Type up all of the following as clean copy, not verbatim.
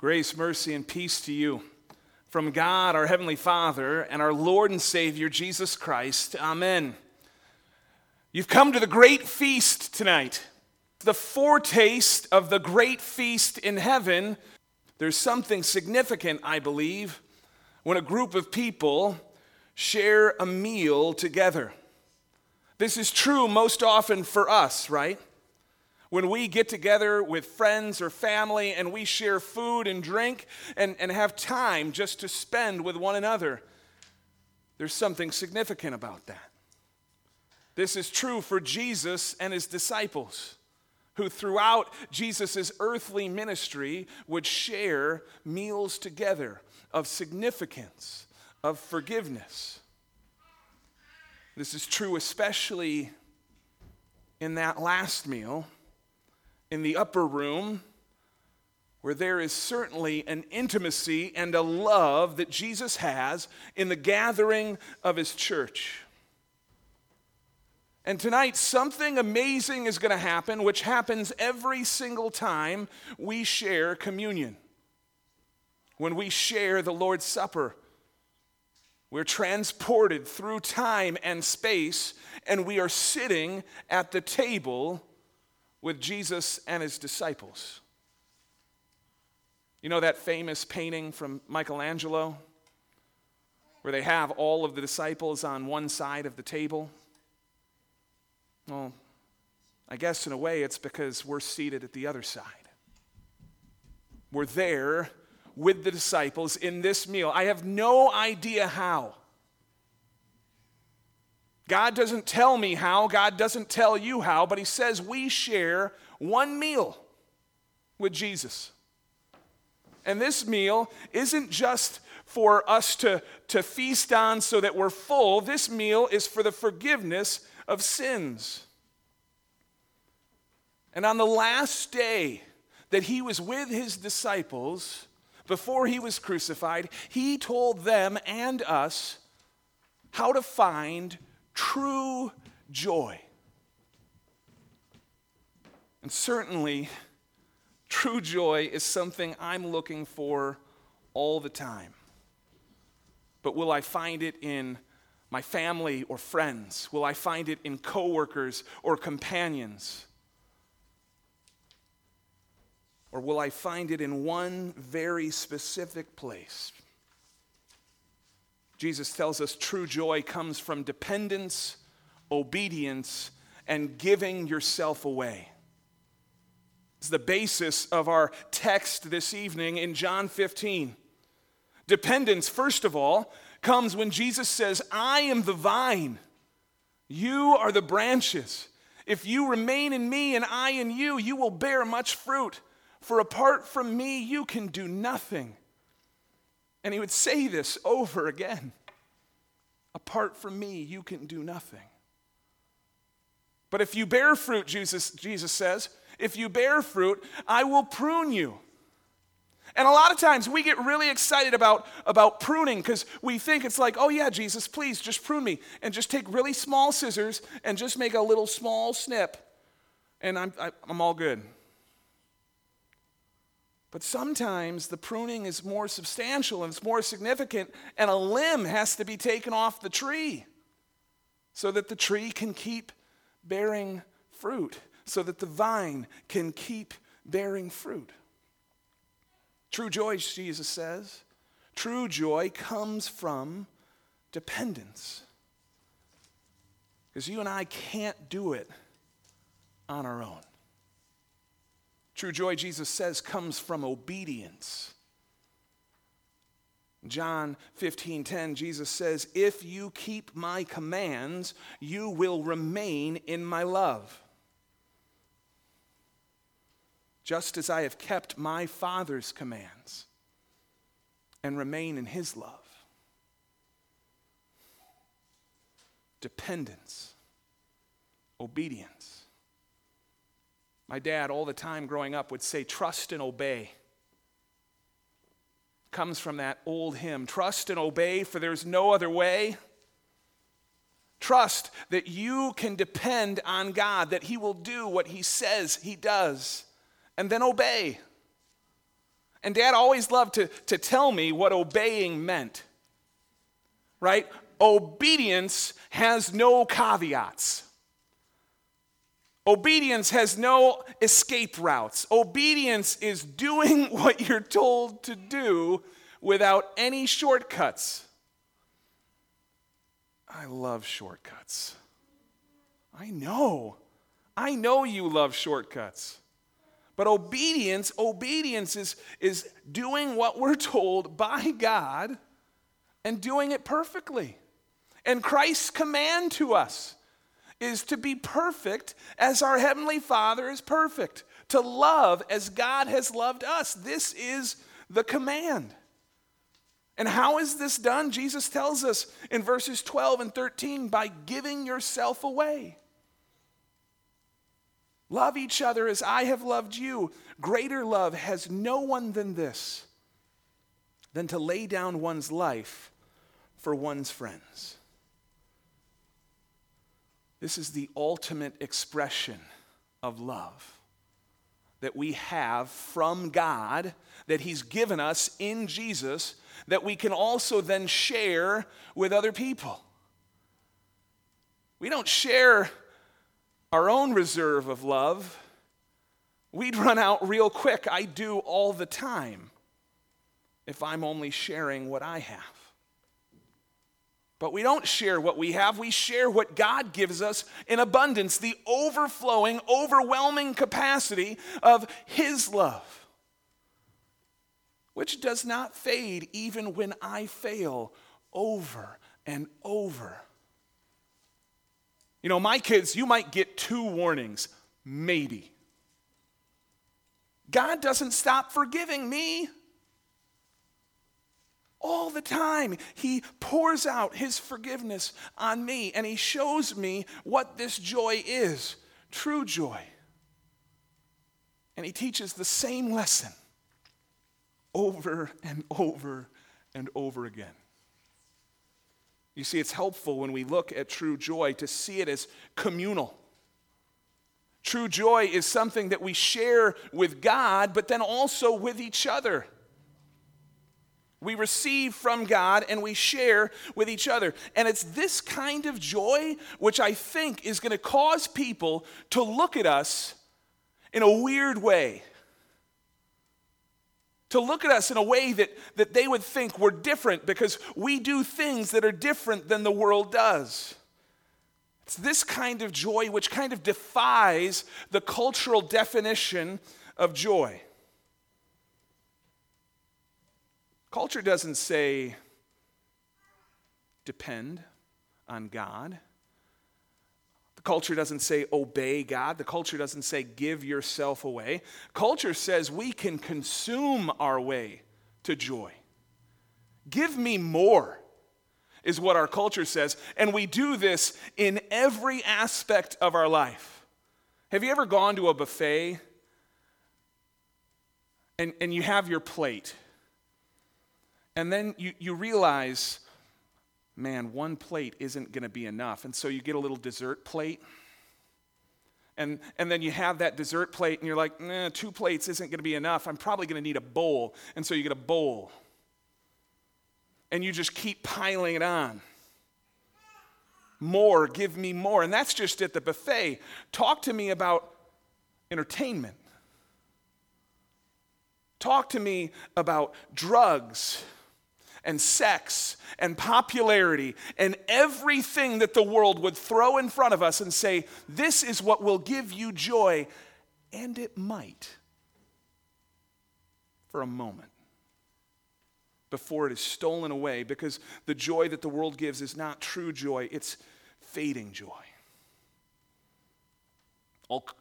Grace, mercy, and peace to you from God, our Heavenly Father, and our Lord and Savior, Jesus Christ. Amen. You've come to the great feast tonight, the foretaste of the great feast in heaven. There's something significant, I believe, when a group of people share a meal together. This is true most often for us, right? When we get together with friends or family and we share food and drink and have time just to spend with one another, there's something significant about that. This is true for Jesus and his disciples, who throughout Jesus' earthly ministry would share meals together of significance, of forgiveness. This is true especially in that last meal, in the upper room, where there is certainly an intimacy and a love that Jesus has in the gathering of his church. And tonight, something amazing is going to happen, which happens every single time we share communion. When we share the Lord's Supper, we're transported through time and space, and we are sitting at the table with Jesus and his disciples. You know that famous painting from Michelangelo, where they have all of the disciples on one side of the table? Well, I guess in a way it's because we're seated at the other side. We're there with the disciples in this meal. I have no idea how. God doesn't tell me how, God doesn't tell you how, but he says we share one meal with Jesus. And this meal isn't just for us to feast on so that we're full. This meal is for the forgiveness of sins. And on the last day that he was with his disciples, before he was crucified, he told them and us how to find true joy. And certainly, true joy is something I'm looking for all the time. But will I find it in my family or friends? Will I find it in coworkers or companions? Or will I find it in one very specific place? Jesus tells us true joy comes from dependence, obedience, and giving yourself away. It's the basis of our text this evening in John 15. Dependence, first of all, comes when Jesus says, I am the vine, you are the branches. If you remain in me and I in you, you will bear much fruit. For apart from me, you can do nothing. And he would say this over again. Apart from me, you can do nothing. But if you bear fruit, Jesus says, if you bear fruit, I will prune you. And a lot of times we get really excited about pruning because we think it's like, oh yeah, Jesus, please just prune me. And just take really small scissors and just make a little small snip. And I'm all good. But sometimes the pruning is more substantial and it's more significant, and a limb has to be taken off the tree so that the tree can keep bearing fruit, so that the vine can keep bearing fruit. True joy, Jesus says, true joy comes from dependence. Because you and I can't do it on our own. True joy, Jesus says, comes from obedience. John 15:10, Jesus says, if you keep my commands, you will remain in my love. Just as I have kept my Father's commands and remain in his love. Dependence, obedience. My dad, all the time growing up, would say, trust and obey. Comes from that old hymn, trust and obey, for there's no other way. Trust that you can depend on God, that he will do what he says he does, and then obey. And Dad always loved to tell me what obeying meant, right? Obedience has no caveats. Obedience has no escape routes. Obedience is doing what you're told to do without any shortcuts. I love shortcuts. I know you love shortcuts. But obedience is doing what we're told by God and doing it perfectly. And Christ's command to us is to be perfect as our Heavenly Father is perfect, to love as God has loved us. This is the command. And how is this done? Jesus tells us in verses 12 and 13, by giving yourself away. Love each other as I have loved you. Greater love has no one than this, than to lay down one's life for one's friends. This is the ultimate expression of love that we have from God, that He's given us in Jesus, that we can also then share with other people. We don't share our own reserve of love. We'd run out real quick. I do all the time if I'm only sharing what I have. But we don't share what we have. We share what God gives us in abundance, the overflowing, overwhelming capacity of His love, which does not fade even when I fail over and over. You know, my kids, you might get 2 warnings, maybe. God doesn't stop forgiving me. All the time, He pours out His forgiveness on me, and He shows me what this joy is, true joy. And He teaches the same lesson over and over and over again. You see, it's helpful when we look at true joy to see it as communal. True joy is something that we share with God, but then also with each other. We receive from God and we share with each other. And it's this kind of joy which I think is going to cause people to look at us in a weird way. To look at us in a way that they would think we're different because we do things that are different than the world does. It's this kind of joy which kind of defies the cultural definition of joy. Culture doesn't say, depend on God. The culture doesn't say obey God. The culture doesn't say give yourself away. Culture says we can consume our way to joy. Give me more is what our culture says. And we do this in every aspect of our life. Have you ever gone to a buffet and you have your plate? And then you realize, man, one plate isn't going to be enough. And so you get a little dessert plate. And then you have that dessert plate and you're like, 2 plates isn't going to be enough. I'm probably going to need a bowl. And so you get a bowl. And you just keep piling it on. More, give me more. And that's just at the buffet. Talk to me about entertainment. Talk to me about drugs and sex and popularity and everything that the world would throw in front of us and say, this is what will give you joy, and it might for a moment before it is stolen away, because the joy that the world gives is not true joy, it's fading joy.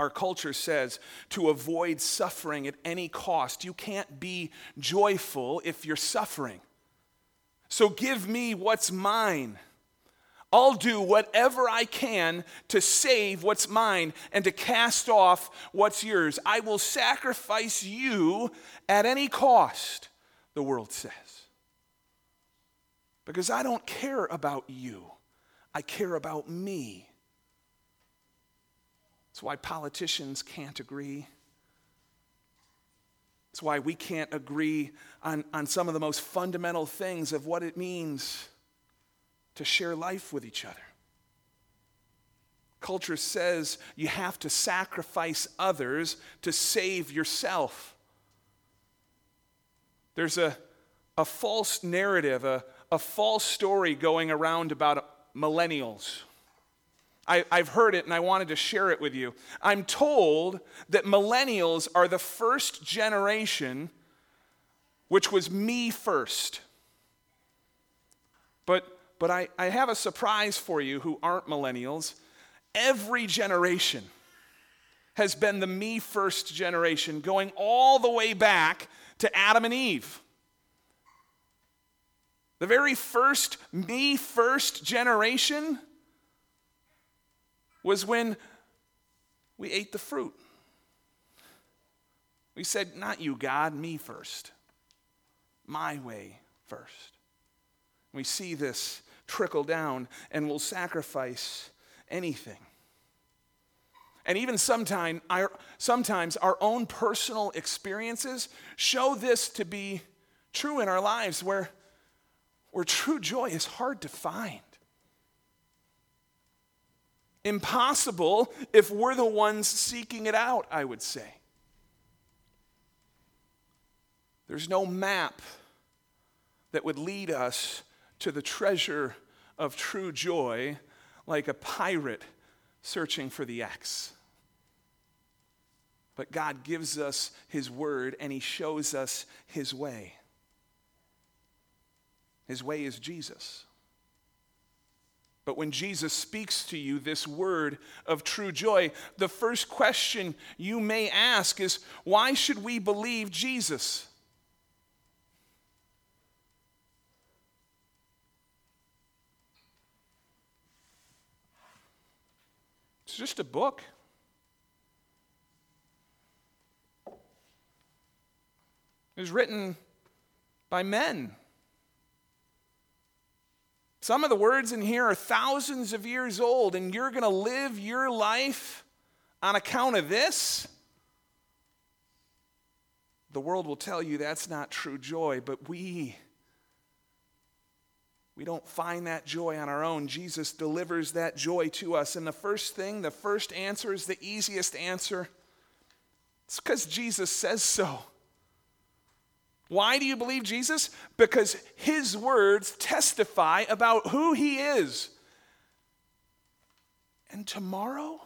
Our culture says to avoid suffering at any cost. You can't be joyful if you're suffering. So give me what's mine. I'll do whatever I can to save what's mine and to cast off what's yours. I will sacrifice you at any cost, the world says. Because I don't care about you. I care about me. That's why politicians can't agree. It's why we can't agree on some of the most fundamental things of what it means to share life with each other. Culture says you have to sacrifice others to save yourself. There's a false narrative, a false story going around about millennials. I've heard it and I wanted to share it with you. I'm told that millennials are the first generation, which was me first. But I have a surprise for you who aren't millennials. Every generation has been the me first generation, going all the way back to Adam and Eve. The very first me first generation was when we ate the fruit. We said, not you, God, me first. My way first. We see this trickle down, and we'll sacrifice anything. And even sometimes our own personal experiences show this to be true in our lives, where true joy is hard to find. Impossible if we're the ones seeking it out, I would say. There's no map that would lead us to the treasure of true joy like a pirate searching for the axe. But God gives us his word and he shows us his way. His way is Jesus. But when Jesus speaks to you this word of true joy, the first question you may ask is, why should we believe Jesus? It's just a book. It was written by men. Some of the words in here are thousands of years old, and you're going to live your life on account of this? The world will tell you that's not true joy, but we don't find that joy on our own. Jesus delivers that joy to us. And the first answer is the easiest answer. It's because Jesus says so. Why do you believe Jesus? Because his words testify about who he is. And tomorrow,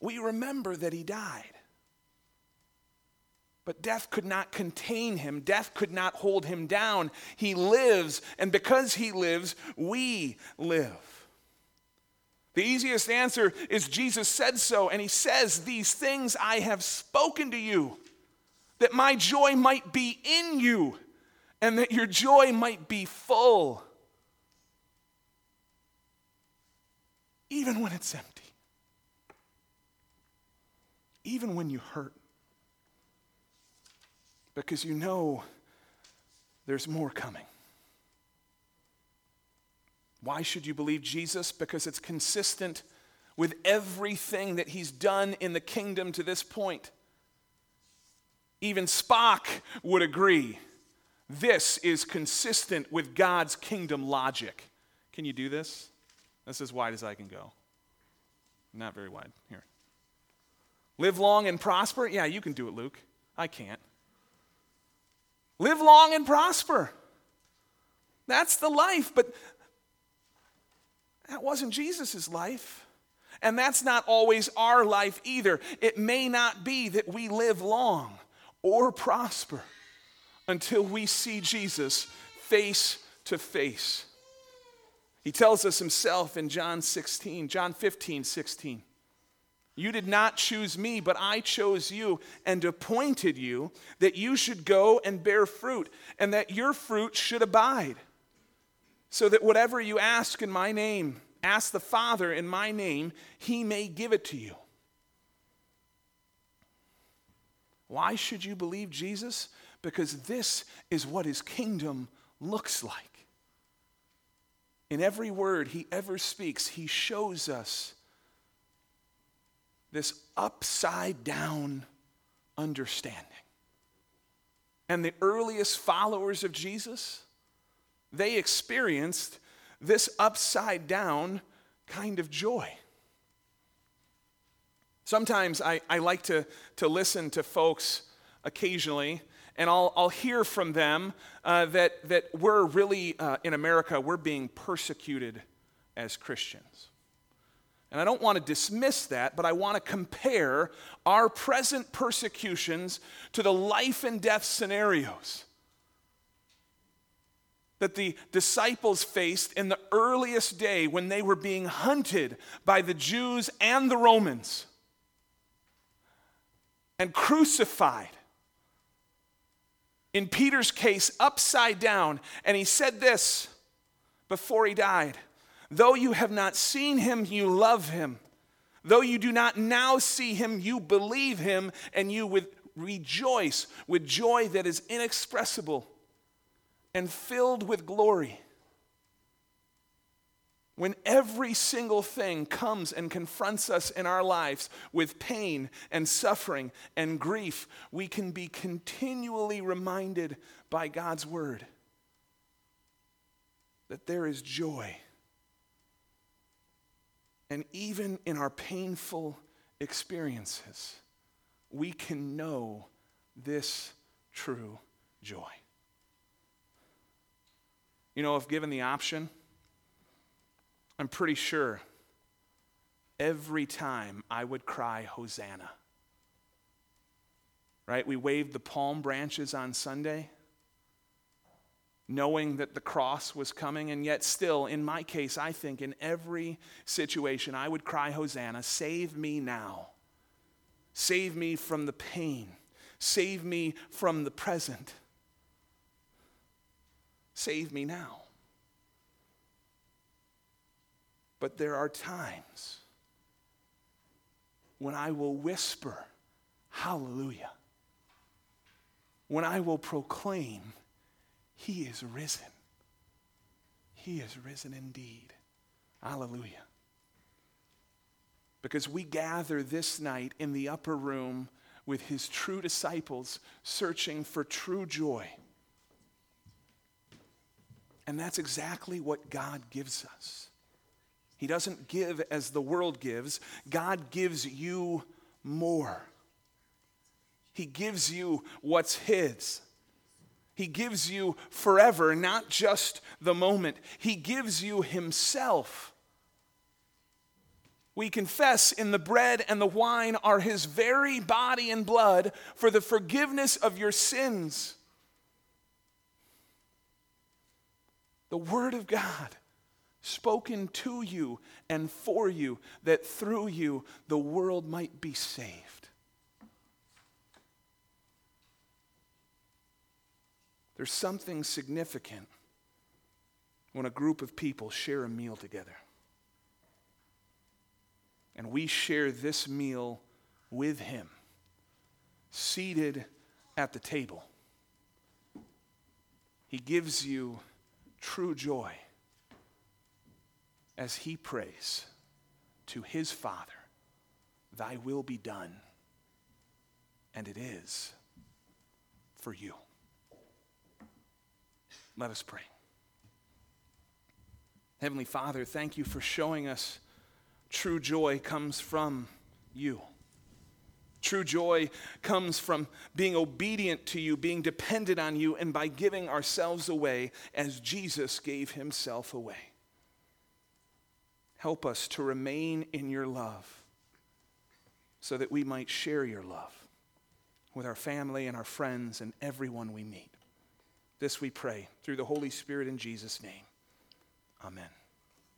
we remember that he died. But death could not contain him. Death could not hold him down. He lives, and because he lives, we live. The easiest answer is Jesus said so, and he says, "These things I have spoken to you, that my joy might be in you, and that your joy might be full, even when it's empty, even when you hurt, because you know there's more coming." Why should you believe Jesus? Because it's consistent with everything that he's done in the kingdom to this point. Even Spock would agree. This is consistent with God's kingdom logic. Can you do this? That's as wide as I can go. Not very wide. Here. Live long and prosper? Yeah, you can do it, Luke. I can't. Live long and prosper. That's the life, but that wasn't Jesus' life. And that's not always our life either. It may not be that we live long or prosper until we see Jesus face to face. He tells us himself in John 15:16. "You did not choose me, but I chose you and appointed you that you should go and bear fruit and that your fruit should abide, so that whatever you ask in my name, ask the Father in my name, he may give it to you." Why should you believe Jesus? Because this is what his kingdom looks like. In every word he ever speaks, he shows us this upside down understanding. and the earliest followers of Jesus, they experienced this upside-down kind of joy. Sometimes I like to listen to folks occasionally, and I'll hear from them that we're really, in America, we're being persecuted as Christians. And I don't want to dismiss that, but I want to compare our present persecutions to the life and death scenarios that the disciples faced in the earliest day when they were being hunted by the Jews and the Romans and crucified. In Peter's case, upside down. And he said this before he died: though you have not seen him, you love him. Though you do not now see him, you believe him, and you would rejoice with joy that is inexpressible and filled with glory. When every single thing comes and confronts us in our lives with pain and suffering and grief, we can be continually reminded by God's word that there is joy. And even in our painful experiences, we can know this true joy. You know, if given the option, I'm pretty sure every time I would cry, Hosanna. Right? We waved the palm branches on Sunday, knowing that the cross was coming, and yet still, in my case, I think in every situation, I would cry, Hosanna, save me now. Save me from the pain. Save me from the present. Save me now. But there are times when I will whisper, hallelujah. When I will proclaim, he is risen. He is risen indeed. Hallelujah. Because we gather this night in the upper room with his true disciples searching for true joy. And that's exactly what God gives us. He doesn't give as the world gives. God gives you more. He gives you what's his. He gives you forever, not just the moment. He gives you himself. We confess in the bread and the wine are his very body and blood for the forgiveness of your sins. The word of God spoken to you and for you, that through you the world might be saved. There's something significant when a group of people share a meal together. And we share this meal with him, seated at the table. He gives you true joy as he prays to his Father, thy will be done, and it is for you. Let us pray. Heavenly Father, thank you for showing us true joy comes from you. True joy comes from being obedient to you, being dependent on you, and by giving ourselves away as Jesus gave himself away. Help us to remain in your love so that we might share your love with our family and our friends and everyone we meet. This we pray through the Holy Spirit in Jesus' name. Amen.